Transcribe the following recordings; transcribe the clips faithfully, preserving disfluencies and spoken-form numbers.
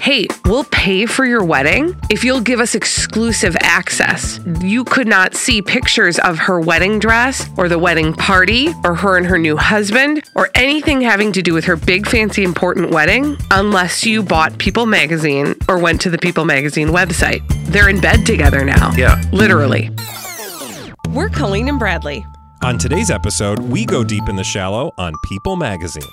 Hey, we'll pay for your wedding if you'll give us exclusive access. You could not see pictures of her wedding dress or the wedding party or her and her new husband or anything having to do with her big, fancy, important wedding unless you bought People Magazine or went to the People Magazine website. They're in bed together now. Yeah. Literally. We're Colleen and Bradley. On today's episode, we go deep in the shallow on People Magazine.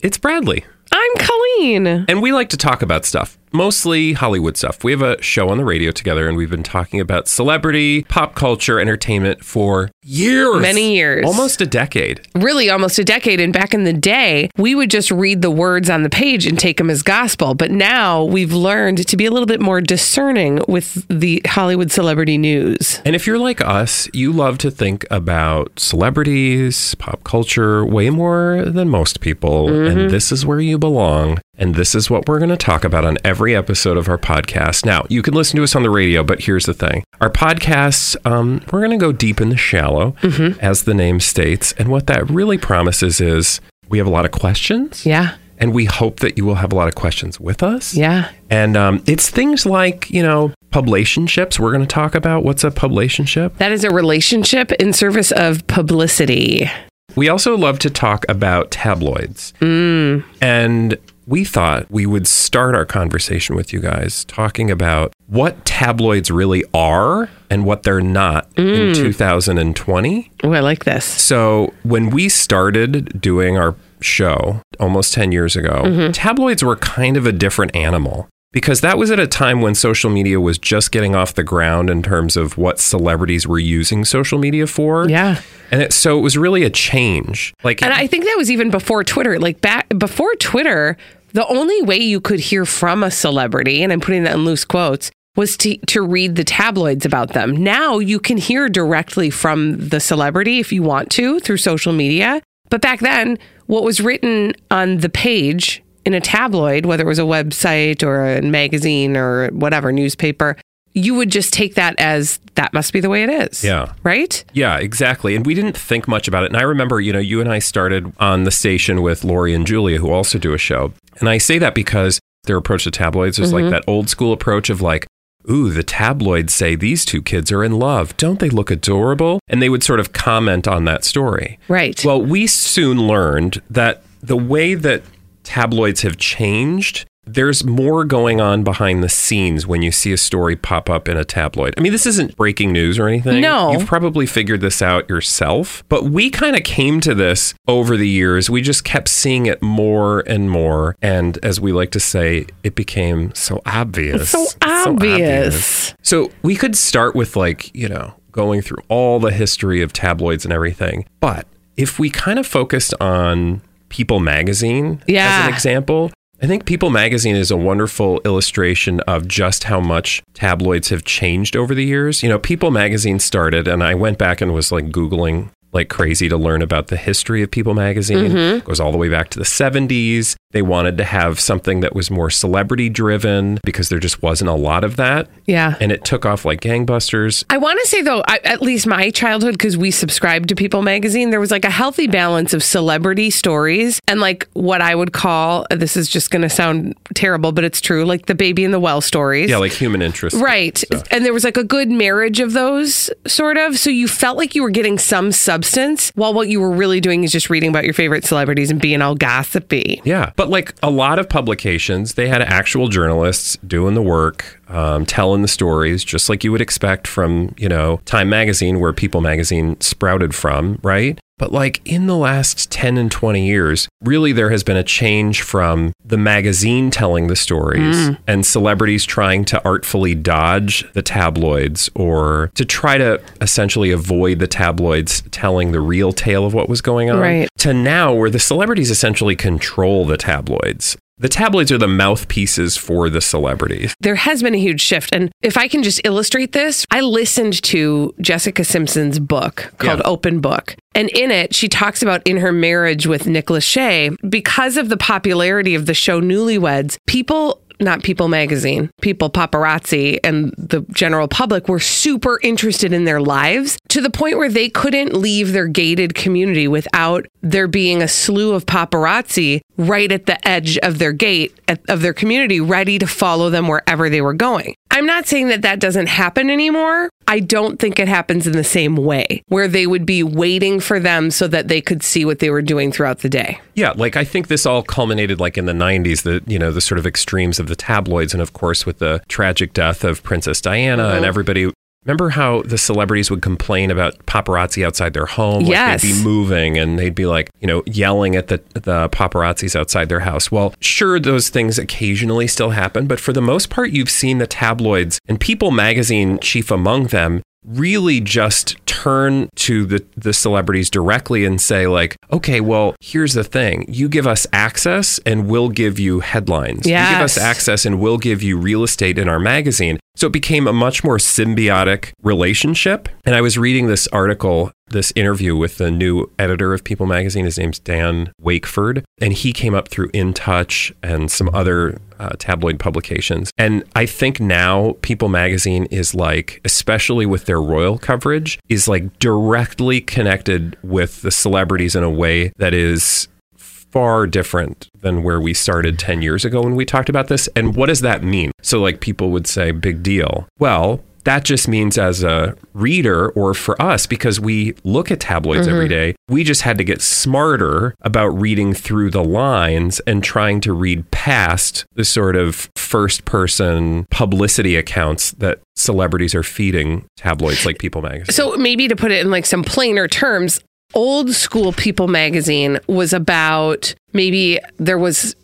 It's Bradley. I'm Colleen. And we like to talk about stuff, mostly Hollywood stuff. We have a show on the radio together, and we've been talking about celebrity, pop culture, entertainment for years. Many years. Almost a decade. Really, almost a decade. And back in the day, we would just read the words on the page and take them as gospel. But now we've learned to be a little bit more discerning with the Hollywood celebrity news. And if you're like us, you love to think about celebrities, pop culture, way more than most people. Mm-hmm. And this is where you belong. And this is what we're going to talk about on every episode of our podcast. Now, you can listen to us on the radio, but here's the thing. Our podcasts, um, we're going to go deep in the shallow, mm-hmm. as the name states. And what that really promises is we have a lot of questions. Yeah. And we hope that you will have a lot of questions with us. Yeah. And um, it's things like, you know, publicationships. We're going to talk about what's a publicationship. That is a relationship in service of publicity. We also love to talk about tabloids. Mm. And we thought we would start our conversation with you guys talking about what tabloids really are and what they're not mm. in two thousand twenty. Oh, I like this. So when we started doing our show almost ten years ago, mm-hmm. tabloids were kind of a different animal. Because that was at a time when social media was just getting off the ground in terms of what celebrities were using social media for. Yeah. And it, so it was really a change. Like, And I think that was even before Twitter. Like back before Twitter, the only way you could hear from a celebrity, and I'm putting that in loose quotes, was to, to read the tabloids about them. Now you can hear directly from the celebrity if you want to through social media. But back then, what was written on the page in a tabloid, whether it was a website or a magazine or whatever, newspaper, you would just take that as that must be the way it is. Yeah. Right? Yeah, exactly. And we didn't think much about it. And I remember, you know, you and I started on the station with Lori and Julia, who also do a show. And I say that because their approach to tabloids was mm-hmm. like that old school approach of like, ooh, the tabloids say these two kids are in love. Don't they look adorable? And they would sort of comment on that story. Right. Well, we soon learned that the way that tabloids have changed. There's more going on behind the scenes when you see a story pop up in a tabloid. I mean, this isn't breaking news or anything. No. You've probably figured this out yourself, but we kind of came to this over the years. We just kept seeing it more and more. And as we like to say, it became so obvious. It's so it's obvious. So obvious. So we could start with like, you know, going through all the history of tabloids and everything. But if we kind of focused on People Magazine, yeah. as an example. I think People Magazine is a wonderful illustration of just how much tabloids have changed over the years. You know, People Magazine started, and I went back and was like Googling like crazy to learn about the history of People Magazine. Mm-hmm. It goes all the way back to the seventies. They wanted to have something that was more celebrity driven because there just wasn't a lot of that. Yeah. And it took off like gangbusters. I want to say, though, I, at least my childhood, because we subscribed to People Magazine, there was like a healthy balance of celebrity stories and like what I would call, this is just going to sound terrible, but it's true, like the baby in the well stories. Yeah, like human interest. Right. Stuff. And there was like a good marriage of those sort of. So you felt like you were getting some substance. While what you were really doing is just reading about your favorite celebrities and being all gossipy. Yeah. But like a lot of publications, they had actual journalists doing the work, um, telling the stories, just like you would expect from, you know, Time Magazine, where People Magazine sprouted from, right? But like in the last ten and twenty years, really there has been a change from the magazine telling the stories mm. and celebrities trying to artfully dodge the tabloids or to try to essentially avoid the tabloids telling the real tale of what was going on right. to now where the celebrities essentially control the tabloids. The tabloids are the mouthpieces for the celebrities. There has been a huge shift. And if I can just illustrate this, I listened to Jessica Simpson's book called yeah. Open Book. And in it, she talks about in her marriage with Nick Lachey, because of the popularity of the show Newlyweds, people not People Magazine, People, paparazzi, and the general public were super interested in their lives to the point where they couldn't leave their gated community without there being a slew of paparazzi right at the edge of their gate, of their community, ready to follow them wherever they were going. I'm not saying that that doesn't happen anymore. I don't think it happens in the same way, where they would be waiting for them so that they could see what they were doing throughout the day. Yeah, like I think this all culminated like in the nineties, the, you know, the sort of extremes of the tabloids. And of course, with the tragic death of Princess Diana mm-hmm. and everybody. Remember how the celebrities would complain about paparazzi outside their home? Like yes. They'd be moving and they'd be like, you know, yelling at the, the paparazzis outside their house. Well, sure, those things occasionally still happen. But for the most part, you've seen the tabloids and People Magazine, chief among them, really just turn to the, the celebrities directly and say like, okay, well, here's the thing. You give us access and we'll give you headlines. Yes. You give us access and we'll give you real estate in our magazine. So it became a much more symbiotic relationship. And I was reading this article, this interview with the new editor of People Magazine. His name's Dan Wakeford. And he came up through In Touch and some other uh, tabloid publications. And I think now People Magazine is like, especially with their royal coverage, is like directly connected with the celebrities in a way that is far different than where we started ten years ago when we talked about this. And what does that mean? So like people would say, big deal. Well, that just means as a reader or for us, because we look at tabloids mm-hmm. every day, we just had to get smarter about reading through the lines and trying to read past the sort of first person publicity accounts that celebrities are feeding tabloids like People Magazine. So maybe to put it in like some plainer terms, old school People Magazine was about maybe there was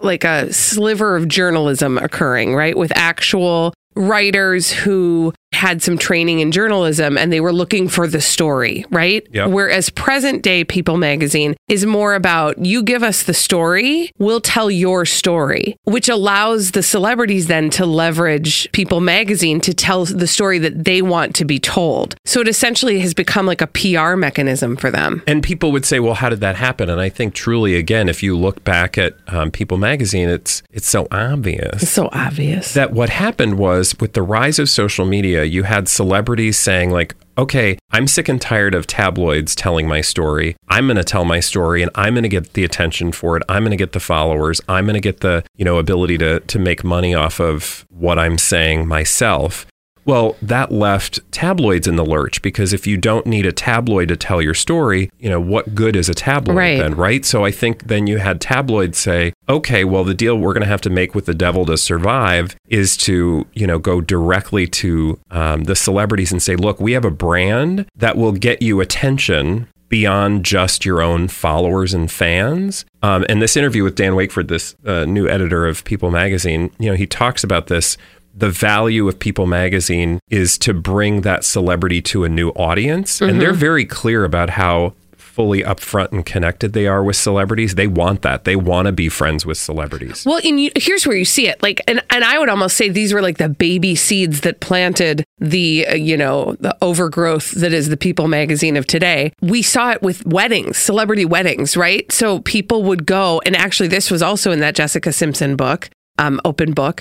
like a sliver of journalism occurring, right? With actual writers who had some training in journalism and they were looking for the story, right? Yep. Whereas present day People Magazine is more about you give us the story, we'll tell your story, which allows the celebrities then to leverage People Magazine to tell the story that they want to be told. So it essentially has become like a P R mechanism for them. And people would say, well, how did that happen? And I think truly, again, if you look back at um, People Magazine, it's it's so obvious. It's so obvious. That what happened was with the rise of social media, you had celebrities saying like, okay, I'm sick and tired of tabloids telling my story. I'm going to tell my story and I'm going to get the attention for it. I'm going to get the followers. I'm going to get the, you know, ability to to make money off of what I'm saying myself. Well, that left tabloids in the lurch, because if you don't need a tabloid to tell your story, you know, what good is a tabloid right. then, right? So I think then you had tabloids say, okay, well, the deal we're going to have to make with the devil to survive is to, you know, go directly to um, the celebrities and say, look, we have a brand that will get you attention beyond just your own followers and fans. Um, and this interview with Dan Wakeford, this uh, new editor of People Magazine, you know, he talks about this. The value of People Magazine is to bring that celebrity to a new audience. Mm-hmm. And they're very clear about how fully upfront and connected they are with celebrities. They want that. They want to be friends with celebrities. Well, and you, here's where you see it. Like, and, and I would almost say these were like the baby seeds that planted the, uh, you know, the overgrowth that is the People Magazine of today. We saw it with weddings, celebrity weddings, right? So people would go, and actually this was also in that Jessica Simpson book, um, Open Book.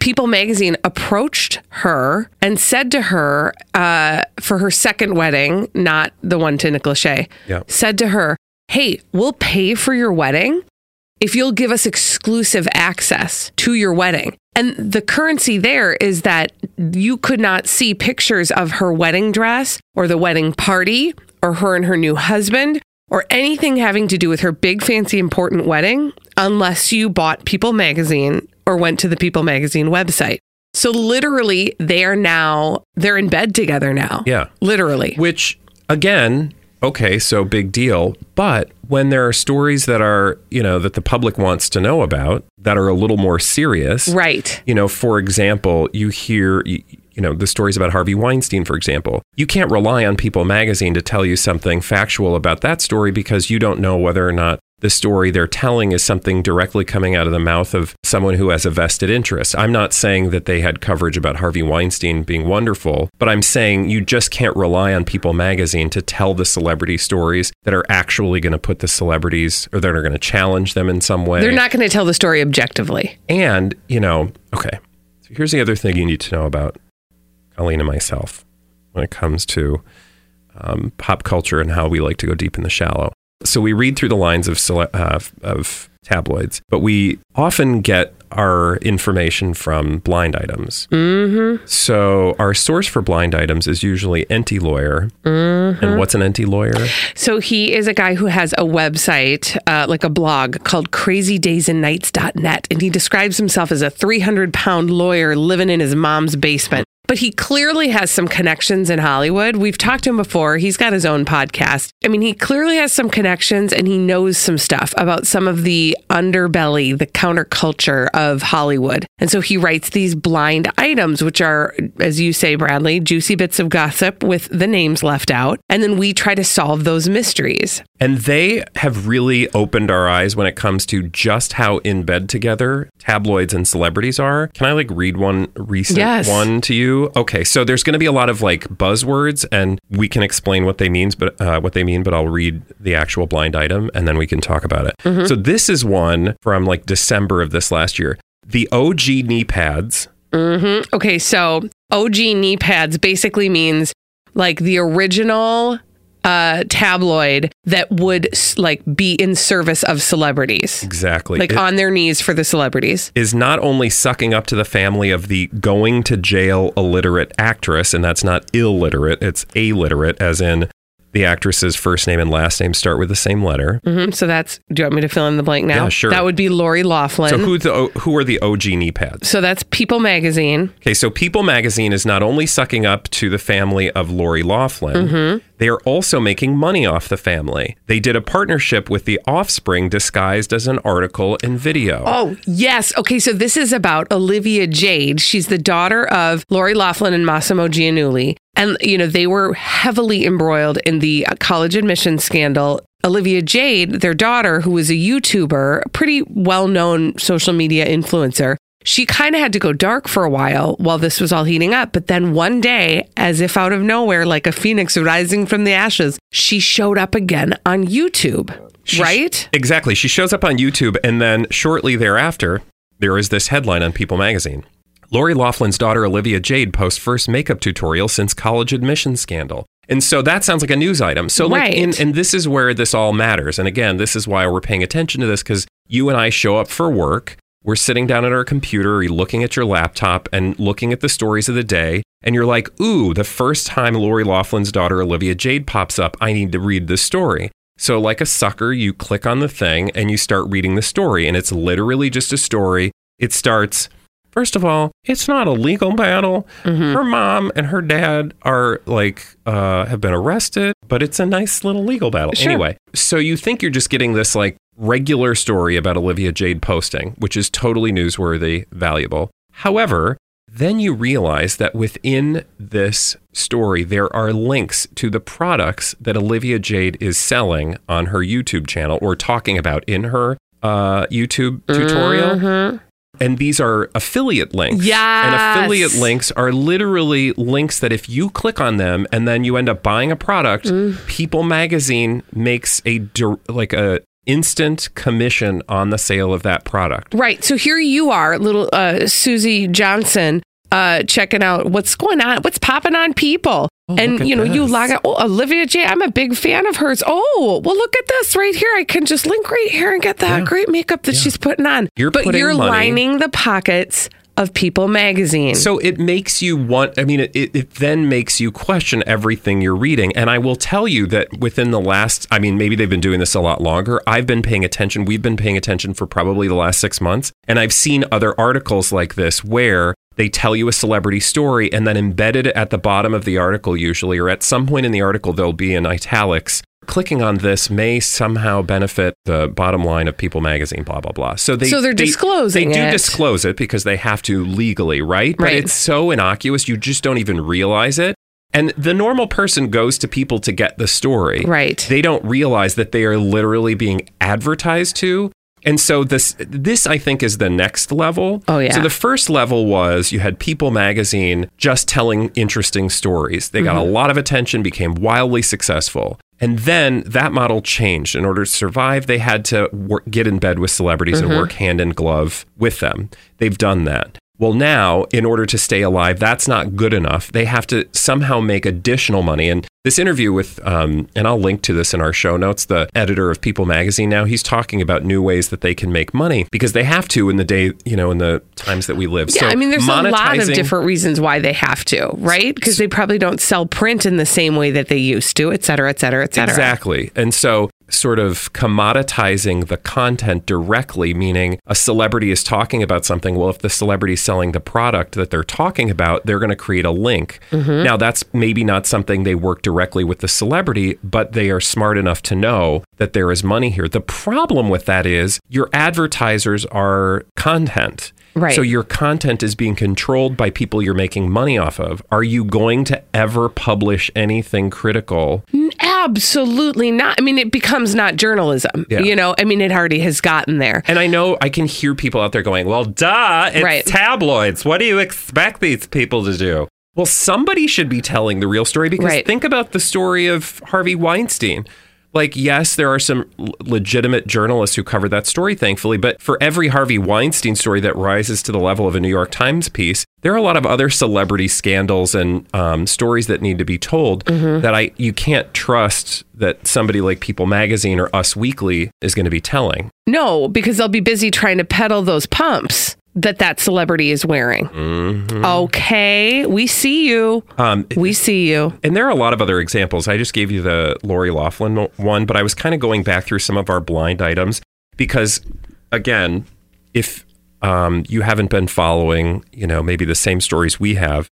People Magazine approached her and said to her, uh, for her second wedding, not the one to Nick Lachey, yeah. said to her, hey, we'll pay for your wedding if you'll give us exclusive access to your wedding. And the currency there is that you could not see pictures of her wedding dress or the wedding party or her and her new husband or anything having to do with her big, fancy, important wedding unless you bought People Magazine or went to the People Magazine website. So literally, they are now, they're in bed together now. Yeah. Literally. Which, again, okay, so big deal. But when there are stories that are, you know, that the public wants to know about, that are a little more serious. Right. You know, for example, you hear... You, You know, the stories about Harvey Weinstein, for example. You can't rely on People Magazine to tell you something factual about that story because you don't know whether or not the story they're telling is something directly coming out of the mouth of someone who has a vested interest. I'm not saying that they had coverage about Harvey Weinstein being wonderful, but I'm saying you just can't rely on People Magazine to tell the celebrity stories that are actually going to put the celebrities, or that are going to challenge them in some way. They're not going to tell the story objectively. And, you know, okay, so here's the other thing you need to know about Colleen and myself when it comes to um, pop culture and how we like to go deep in the shallow. So we read through the lines of uh, of tabloids, but we often get our information from blind items. Mm-hmm. So our source for blind items is usually Enty Lawyer. Mm-hmm. And what's an Enty Lawyer? So he is a guy who has a website, uh, like a blog called Crazy Days and Nights dot net. And he describes himself as a three hundred pound lawyer living in his mom's basement. But he clearly has some connections in Hollywood. We've talked to him before. He's got his own podcast. I mean, he clearly has some connections, and he knows some stuff about some of the underbelly, the counterculture of Hollywood. And so he writes these blind items, which are, as you say, Bradley, juicy bits of gossip with the names left out. And then we try to solve those mysteries. And they have really opened our eyes when it comes to just how in bed together tabloids and celebrities are. Can I like read one recent yes. one to you? Okay, so there's going to be a lot of like buzzwords, and we can explain what they means, but uh, what they mean. But I'll read the actual blind item, and then we can talk about it. Mm-hmm. So this is one from like December of this last year. The O G knee pads. Mm-hmm. Okay, so O G knee pads basically means like the original uh, tabloid that would like be in service of celebrities. Exactly. Like it on their knees for the celebrities. Is not only sucking up to the family of the going to jail illiterate actress, and that's not illiterate, it's alliterate, as in the actress's first name and last name start with the same letter. Mm-hmm. So that's, do you want me to fill in the blank now? Yeah, sure. That would be Lori Loughlin. So who's the, who are the O G knee pads? So that's People Magazine. Okay, so People Magazine is not only sucking up to the family of Lori Loughlin, mm-hmm. they are also making money off the family. They did a partnership with The Offspring disguised as an article and video. Oh, yes. Okay, so this is about Olivia Jade. She's the daughter of Lori Loughlin and Massimo Giannulli. And, you know, they were heavily embroiled in the college admissions scandal. Olivia Jade, their daughter, who was a YouTuber, a pretty well-known social media influencer, she kind of had to go dark for a while while this was all heating up. But then one day, as if out of nowhere, like a phoenix rising from the ashes, she showed up again on YouTube, she, right? Exactly. She shows up on YouTube, and then shortly thereafter, there is this headline on People Magazine. Lori Loughlin's daughter, Olivia Jade, posts first makeup tutorial since college admissions scandal. And so that sounds like a news item. So right. like, in, and this is where this all matters. And again, this is why we're paying attention to this, because you and I show up for work. We're sitting down at our computer, you're looking at your laptop and looking at the stories of the day. And you're like, ooh, the first time Lori Loughlin's daughter, Olivia Jade, pops up, I need to read this story. So like a sucker, you click on the thing and you start reading the story. And it's literally just a story. It starts... First of all, it's not a legal battle. Mm-hmm. Her mom and her dad are like, uh, have been arrested, but it's a nice little legal battle. Sure. Anyway, so you think you're just getting this like regular story about Olivia Jade posting, which is totally newsworthy, valuable. However, then you realize that within this story, there are links to the products that Olivia Jade is selling on her YouTube channel or talking about in her uh, YouTube tutorial. Mm-hmm. And these are affiliate links. Yes. And affiliate links are literally links that if you click on them and then you end up buying a product, mm. People Magazine makes a like a instant commission on the sale of that product. Right. So here you are, little uh, Susie Johnson, uh, checking out what's going on, what's popping on People. Oh, and, you know, this. You log out. Oh, Olivia Jade, I'm a big fan of hers. Oh, well, look at this right here. I can just link right here and get that yeah. great makeup that yeah. she's putting on. You're but putting you're money. Lining the pockets of People Magazine. So it makes you want, I mean, it, it then makes you question everything you're reading. And I will tell you that within the last, I mean, maybe they've been doing this a lot longer. I've been paying attention. We've been paying attention for probably the last six months. And I've seen other articles like this where they tell you a celebrity story, and then embedded at the bottom of the article usually, or at some point in the article, they'll be in italics. Clicking on this may somehow benefit the bottom line of People Magazine, blah, blah, blah. So, they, so they're they, disclosing it. They do it. disclose it because they have to legally, right? But right. It's so innocuous, you just don't even realize it. And the normal person goes to people to get the story. Right. They don't realize that they are literally being advertised to. And so this, this I think, is the next level. Oh, yeah. So the first level was you had People Magazine just telling interesting stories. They got mm-hmm. a lot of attention, became wildly successful. And then that model changed. In order to survive, they had to work, get in bed with celebrities mm-hmm. and work hand in glove with them. They've done that. Well, now, in order to stay alive, that's not good enough. They have to somehow make additional money. And this interview with, um, and I'll link to this in our show notes, the editor of People Magazine now, he's talking about new ways that they can make money because they have to in the day, you know, in the times that we live. Yeah, so I mean, there's a lot of different reasons why they have to, right? Because they probably don't sell print in the same way that they used to, et cetera, et cetera, et cetera. Exactly. And so sort of commoditizing the content directly, meaning a celebrity is talking about something. Well, if the celebrity is selling the product that they're talking about, they're going to create a link. Mm-hmm. Now, that's maybe not something they work directly with the celebrity, but they are smart enough to know that there is money here. The problem with that is your advertisers are content. Right. So your content is being controlled by people you're making money off of. Are you going to ever publish anything critical? Absolutely not. I mean, it becomes not journalism. Yeah. You know, I mean, it already has gotten there. And I know I can hear people out there going, well, duh, it's right. tabloids. What do you expect these people to do? Well, somebody should be telling the real story because right. think about the story of Harvey Weinstein. Like, yes, there are some legitimate journalists who cover that story, thankfully, but for every Harvey Weinstein story that rises to the level of a New York Times piece, there are a lot of other celebrity scandals and um, stories that need to be told mm-hmm. that I you can't trust that somebody like People Magazine or Us Weekly is going to be telling. No, because they'll be busy trying to peddle those pumps that that celebrity is wearing. Mm-hmm. Okay, we see you. Um, we see you. And there are a lot of other examples. I just gave you the Lori Loughlin one, but I was kind of going back through some of our blind items because, again, if um, you haven't been following, you know, maybe the same stories we have,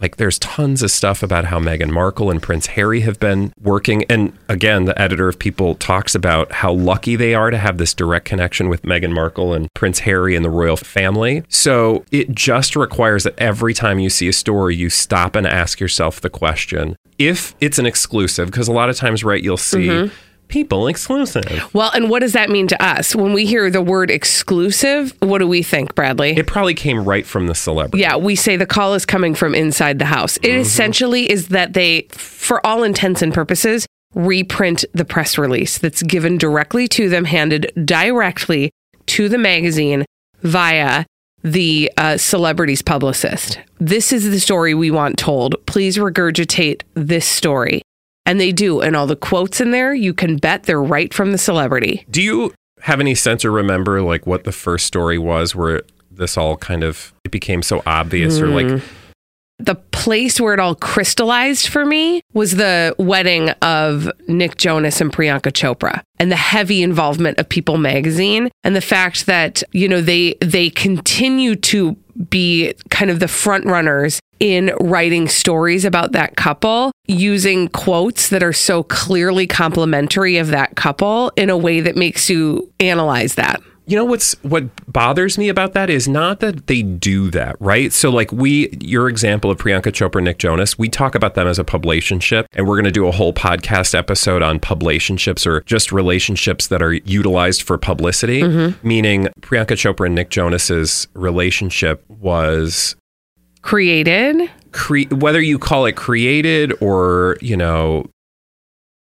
like there's tons of stuff about how Meghan Markle and Prince Harry have been working. And again, the editor of People talks about how lucky they are to have this direct connection with Meghan Markle and Prince Harry and the royal family. So it just requires that every time you see a story, you stop and ask yourself the question, if it's an exclusive, because a lot of times, right, you'll see mm-hmm. People exclusive. Well, and what does that mean to us? When we hear the word exclusive, what do we think, Bradley? It probably came right from the celebrity. Yeah, we say the call is coming from inside the house. It mm-hmm. essentially is that they, for all intents and purposes, reprint the press release that's given directly to them, handed directly to the magazine via the uh, celebrity's publicist. This is the story we want told. Please regurgitate this story. And they do. And all the quotes in there, you can bet they're right from the celebrity. Do you have any sense or remember like what the first story was where this all kind of, it became so obvious mm. or like... The place where it all crystallized for me was the wedding of Nick Jonas and Priyanka Chopra and the heavy involvement of People Magazine and the fact that, you know, they they continue to be kind of the front runners in writing stories about that couple using quotes that are so clearly complimentary of that couple in a way that makes you analyze that. You know, what's what bothers me about that is not that they do that, right? So like we, your example of Priyanka Chopra, Nick Jonas, we talk about them as a publicationship, and we're going to do a whole podcast episode on publicationships or just relationships that are utilized for publicity, mm-hmm. meaning Priyanka Chopra and Nick Jonas's relationship was... Created? Cre- whether you call it created or, you know...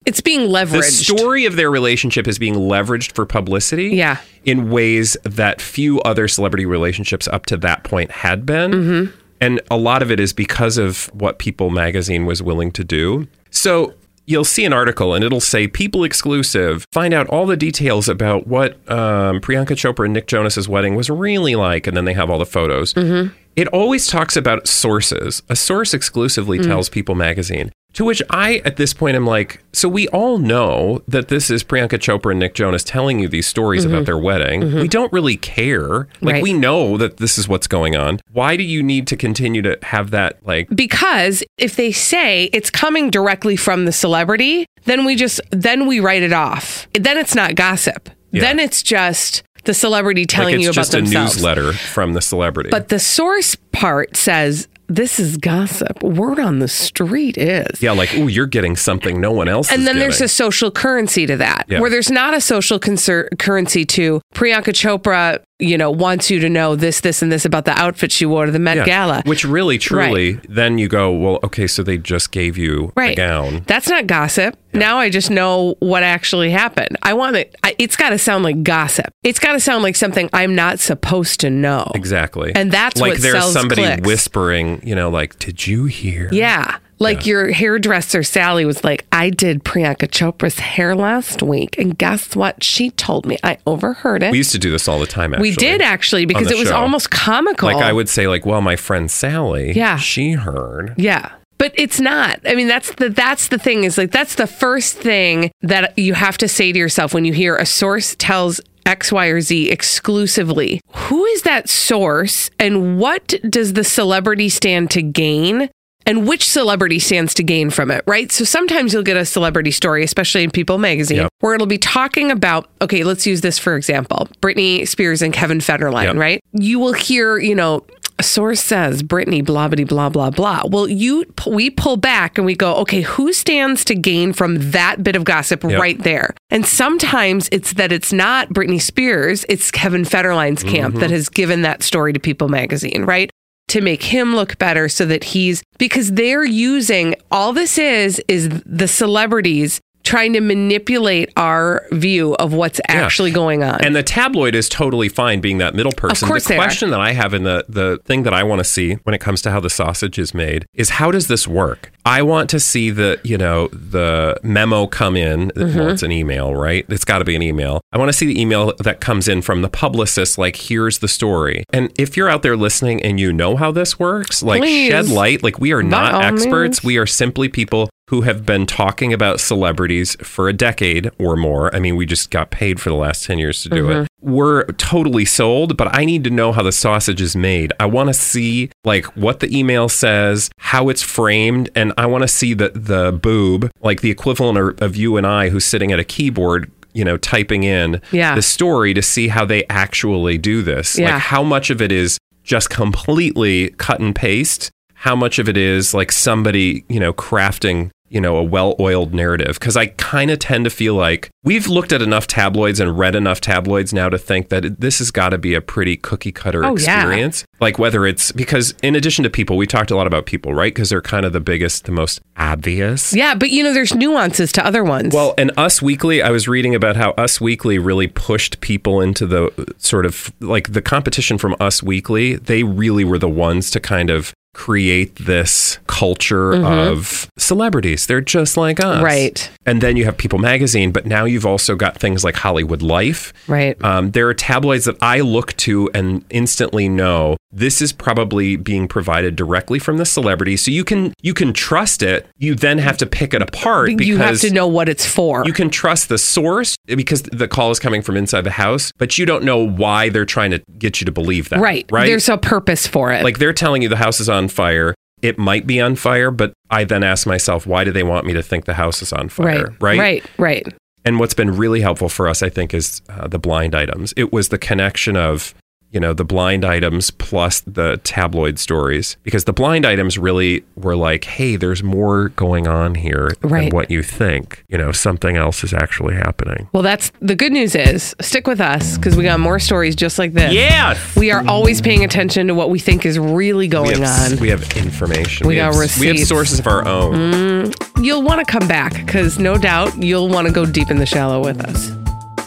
It's being leveraged. The story of their relationship is being leveraged for publicity yeah. in ways that few other celebrity relationships up to that point had been. Mm-hmm. And a lot of it is because of what People Magazine was willing to do. So you'll see an article and it'll say People exclusive. Find out all the details about what um, Priyanka Chopra and Nick Jonas's wedding was really like. And then they have all the photos. Mm-hmm. It always talks about sources. A source exclusively mm-hmm. tells People Magazine. To which I, at this point, am like, so we all know that this is Priyanka Chopra and Nick Jonas telling you these stories mm-hmm. about their wedding. Mm-hmm. We don't really care. Like, right. we know that this is what's going on. Why do you need to continue to have that, like... Because if they say it's coming directly from the celebrity, then we just, then we write it off. Then it's not gossip. Yeah. Then it's just... the celebrity telling like you about themselves. It's just a newsletter from the celebrity. But the source part says this is gossip. Word on the street is. Yeah, like, ooh, you're getting something no one else and is And then getting. There's a social currency to that, yeah. where there's not a social conser- currency to Priyanka Chopra, you know, wants you to know this, this, and this about the outfit she wore to the Met yeah. Gala. Which really, truly, right. then you go, well, okay, so they just gave you right. a gown. That's not gossip. Yeah. Now I just know what actually happened. I want it. I, it's got to sound like gossip. It's got to sound like something I'm not supposed to know. Exactly. And that's like what sells clicks. Like there's somebody whispering, you know, like, did you hear? Yeah. Like yeah. your hairdresser, Sally, was like, I did Priyanka Chopra's hair last week. And guess what? She told me. I overheard it. We used to do this all the time, actually. We did, actually, because it was show. almost comical. Like, I would say, like, well, my friend Sally, yeah. she heard. Yeah. But it's not. I mean, that's the that's the thing is like, that's the first thing that you have to say to yourself when you hear a source tells X, Y, or Z exclusively. Who is that source and what does the celebrity stand to gain? And which celebrity stands to gain from it, right? So sometimes you'll get a celebrity story, especially in People Magazine, yep. where it'll be talking about, okay, let's use this for example, Britney Spears and Kevin Federline, yep. right? You will hear, you know, a source says Britney, blah, blah, blah, blah, blah. Well, you, we pull back and we go, okay, who stands to gain from that bit of gossip yep. right there? And sometimes it's that it's not Britney Spears, it's Kevin Federline's camp mm-hmm. that has given that story to People Magazine, right? To make him look better so that he's, because they're using, all this is, is the celebrities trying to manipulate our view of what's yeah. actually going on. And the tabloid is totally fine being that middle person. Of course the they question are. That I have and the, the thing that I want to see when it comes to how the sausage is made is how does this work? I want to see the, you know, the memo come in. Mm-hmm. Well, it's an email, right? It's got to be an email. I want to see the email that comes in from the publicist, like, here's the story. And if you're out there listening and you know how this works, like, please. Shed light. Like, we are By not experts. Means. We are simply people who have been talking about celebrities for a decade or more. I mean, we just got paid for the last ten years to do mm-hmm. it. We're totally sold, but I need to know how the sausage is made. I want to see, like, what the email says, how it's framed, and I want to see the, the boob, like the equivalent of you and I who's sitting at a keyboard, you know, typing in yeah. the story to see how they actually do this. Yeah. Like, how much of it is just completely cut and paste? How much of it is, like, somebody, you know, crafting, you know, a well-oiled narrative? Because I kind of tend to feel like we've looked at enough tabloids and read enough tabloids now to think that this has got to be a pretty cookie-cutter oh, experience. Yeah. Like, whether it's, because in addition to People, we talked a lot about People, right? Because they're kind of the biggest, the most obvious. Yeah, but, you know, there's nuances to other ones. Well, and Us Weekly, I was reading about how Us Weekly really pushed People into the sort of, like, the competition from Us Weekly. They really were the ones to kind of create this culture mm-hmm. of celebrities. They're just like us. Right. And then you have People Magazine, but now you've also got things like Hollywood Life. Right. Um, there are tabloids that I look to and instantly know this is probably being provided directly from the celebrity. So you can you can trust it. You then have to pick it apart. Because you have to know what it's for. You can trust the source because the call is coming from inside the house, but you don't know why they're trying to get you to believe that. Right. Right. There's a purpose for it. Like, they're telling you the house is on fire. It might be on fire, but I then ask myself, why do they want me to think the house is on fire? Right, right, right. right. And what's been really helpful for us, I think, is uh, the blind items. It was the connection of, you know, the blind items plus the tabloid stories, because the blind items really were like, hey, there's more going on here right. than what you think. You know, something else is actually happening. Well, that's the good news is stick with us because we got more stories just like this. Yeah. We are always paying attention to what we think is really going we have, on. We have information. We, we have receipts. We have sources of our own. Mm, you'll want to come back because no doubt you'll want to go deep in the shallow with us.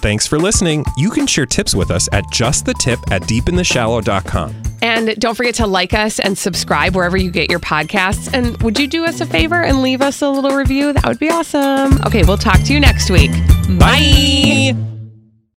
Thanks for listening. You can share tips with us at justthetip at deepintheshallow dot com. And don't forget to like us and subscribe wherever you get your podcasts. And would you do us a favor and leave us a little review? That would be awesome. Okay, we'll talk to you next week. Bye. Bye.